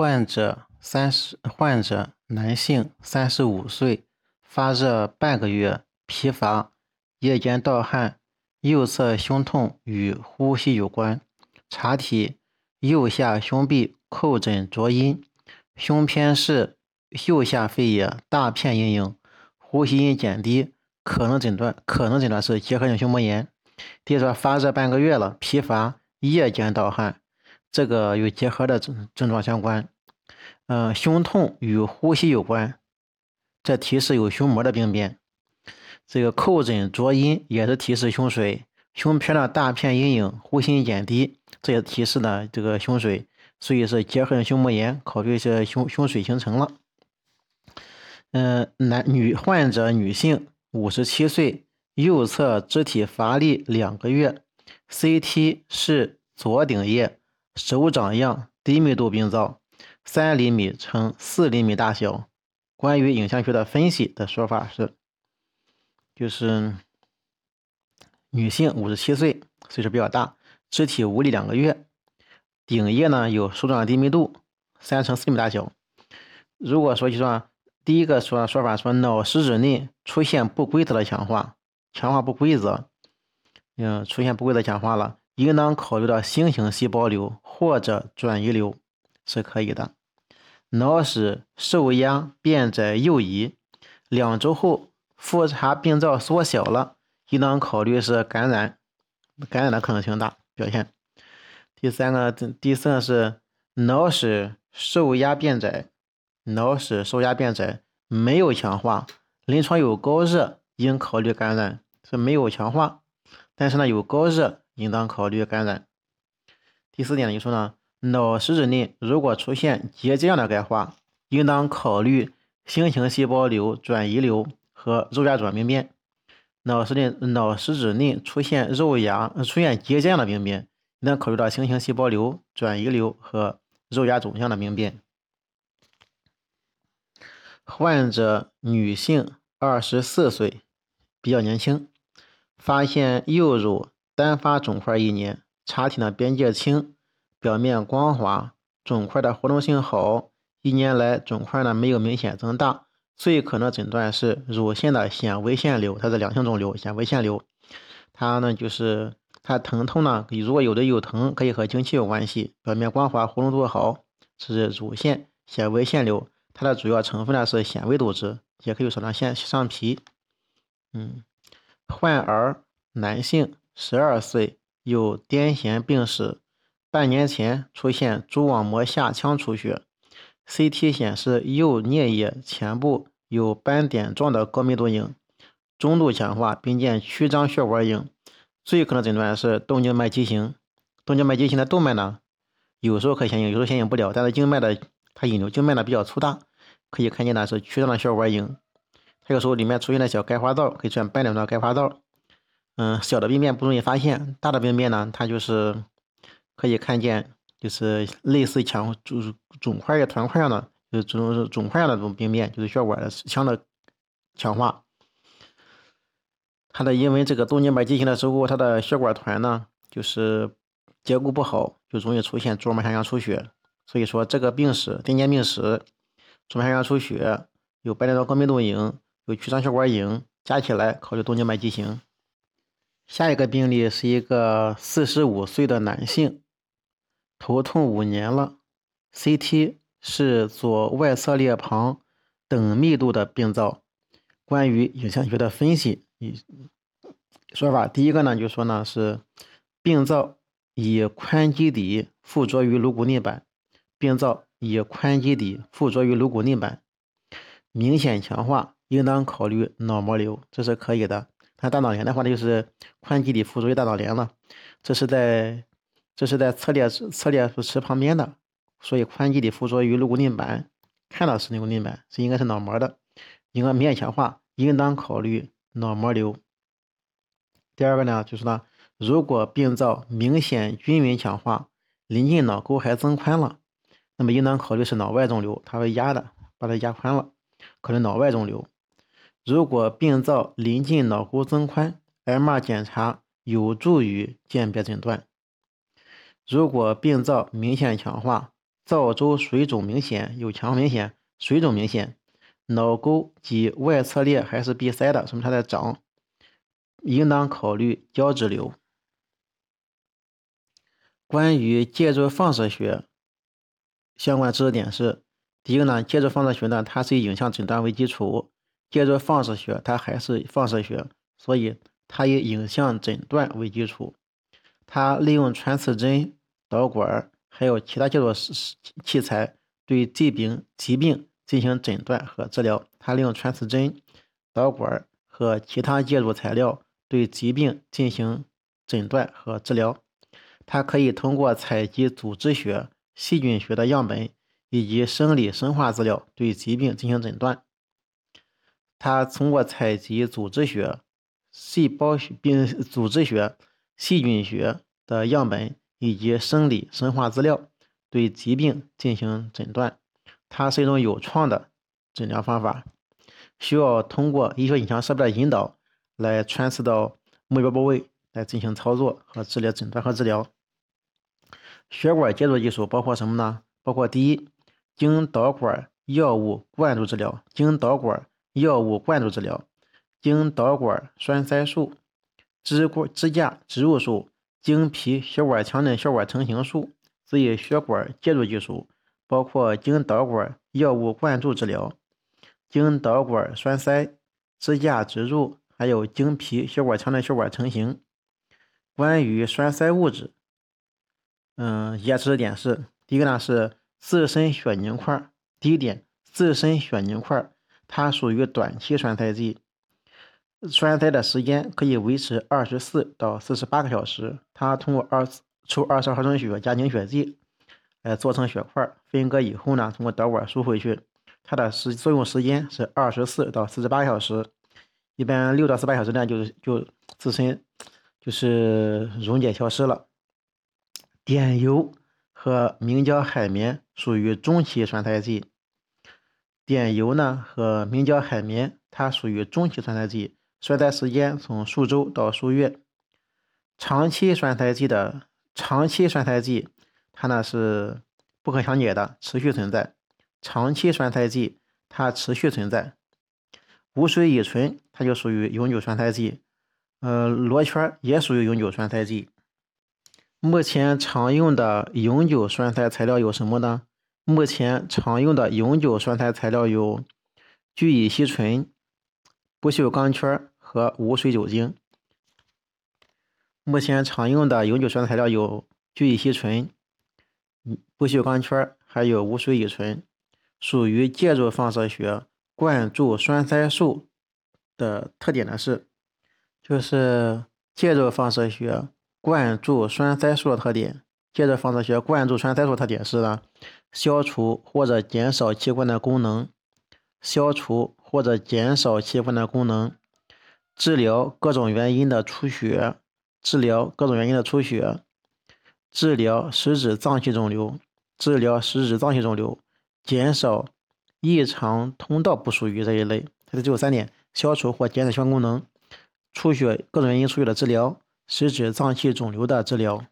患者男性，35岁，发热半个月，疲乏，夜间盗汗，右侧胸痛与呼吸有关。查体：右下胸壁叩诊浊音，胸偏是右下肺叶大片阴影，呼吸音减低，可能诊断是结核性胸膜炎。第一说发热半个月了，疲乏，夜间盗汗，这个与结核的症状相关。胸痛与呼吸有关，这提示有胸膜的病变。这个叩诊浊音也是提示胸水，胸片的大片阴影，呼吸减低，这也提示呢这个胸水，所以是结核性胸膜炎，考虑是胸水形成了。患者女性，57岁，右侧肢体乏力2个月 ，CT 是左顶叶，手掌样，低密度病灶，3厘米乘4厘米大小。关于影像学的分析的说法是，就是女性57岁，岁数比较大，肢体无力2个月，顶叶呢有手掌低密度，3乘4厘米大小。如果说第一个说法说脑实质内出现不规则的强化不规则，出现不规则强化了，应当考虑到新型细胞瘤或者转移瘤是可以的。脑室受压变窄右移，2周后复查病灶缩小了，应当考虑是感染的可能性大表现。第三个是脑室受压变窄没有强化，临床有高热，应考虑感染，是没有强化，但是呢有高热，应当考虑感染。第4点就说呢，脑实质内如果出现结节样的钙化，应当考虑新型细胞瘤、转移瘤和肉芽转病变。脑实质内出现结节样的病变，应当考虑到新型细胞瘤、转移瘤和肉芽肿样的病变。患者女性，24岁，比较年轻，发现右乳单发肿块1年，查体呢边界清，表面光滑，肿块的活动性好，1年来肿块呢没有明显增大，最可能诊断是乳腺的纤维腺瘤，它是良性肿瘤，纤维腺瘤。它呢就是它疼痛呢，如果有的有疼，可以和经期有关系，表面光滑，活动度好，是乳腺纤维腺瘤。它的主要成分呢是纤维组织，也可以少量上皮。患儿男性，12岁，有癫痫病史，半年前出现蛛网膜下腔出血， CT 显示右颞叶前部有斑点状的高密度影，中度强化，并见曲张血管影，最可能诊断是动静脉畸形。动静脉畸形的动脉呢，有时候可显影，有时候显影不了，但是静脉的它引流静脉呢比较粗大，可以看见呢是曲张的血管影，它有时候里面出现了小钙化灶，可以出现斑点状钙化灶。小的病变不容易发现，大的病变呢，它就是可以看见，就是类似肿块团块样的，就是肿块样的这种病变，就是血管的腔的强化。它的因为这个动静脉畸形的时候，它的血管团呢就是结构不好，就容易出现蛛网膜下腔出血。所以说这个病史，癫痫病史，蛛网膜下腔出血，有白内障高密度影，有曲张血管影，加起来考虑动静脉畸形。下一个病例是一个45岁的男性，头痛5年了 ，CT 是左外侧裂旁等密度的病灶。关于影像学的分析说法，第一个呢就说呢是病灶以髋基底附着于颅骨内板，明显强化，应当考虑脑膜瘤，这是可以的。那大脑帘的话，就是髋基底附着于大脑帘了，这是在侧裂池旁边的，所以髋基底附着于颅骨内板，看到是颅骨内板，这应该是脑膜的，应该明显强化，应当考虑脑膜瘤。第二个呢，就是呢，如果病灶明显均匀强化，临近脑沟还增宽了，那么应当考虑是脑外肿瘤，它会压的，把它压宽了，考虑脑外肿瘤。如果病灶临近脑沟增宽 ，MR 检查有助于鉴别诊断。如果病灶明显强化，造瘘水肿明显，有强明显，水肿明显，脑沟及外侧裂还是闭塞的，说明它在长，应当考虑胶质瘤。关于介质放射学相关知识点是：第一个呢，介质放射学呢，它是以影像诊断为基础，介质放射学它还是放射学，所以它以影像诊断为基础，它利用穿刺针、导管还有其他介入器材对疾病进行诊断和治疗。它利用穿刺针、导管和其他介入材料对疾病进行诊断和治疗。它可以通过采集组织学、细菌学的样本以及生理生化资料对疾病进行诊断。它通过采集组织学、细菌学的样本以及生理生化资料对疾病进行诊断。它是一种有创的诊疗方法，需要通过医学影像设备的引导来穿刺到目标部位来进行操作和治疗、诊断和治疗。血管介入技术包括什么呢？包括第一，经导管药物灌注治疗，经导管栓塞术、支架植入术、经皮血管腔内血管成形术。所以血管介入技术包括经导管药物灌注治疗、经导管栓塞、支架植入，还有经皮血管腔内血管成形。关于栓塞物质，以下知识点是：第一个呢是自身血凝块。第一点，自身血凝块它属于短期栓塞剂，栓塞的时间可以维持24到48个小时。它通过抽22毫升血加凝血剂来做成血块，分割以后呢，通过导管输回去。它的作用时间是24到48小时，一般6到18小时内就自身就是溶解消失了。碘油和明胶海绵属于中期栓塞剂。碘油呢和明胶海绵它属于中期栓塞剂，栓塞时间从数周到数月。长期栓塞剂它呢是不可降解的，持续存在。无水乙醇它就属于永久栓塞剂，罗圈也属于永久栓塞剂。目前常用的永久栓塞材料有什么呢？目前常用的永久栓塞材料有聚乙烯醇、不锈钢圈和无水酒精。还有无水乙醇，属于介入放射学灌注栓塞术的特点呢是，介入放射学灌注栓塞术特点是呢，消除或者减少器官的功能，治疗各种原因的出血，治疗实质脏器肿瘤，减少异常通道，不属于这一类。它只有3点：消除或减少器官功能，出血各种原因出血的治疗，实质脏器肿瘤的治疗。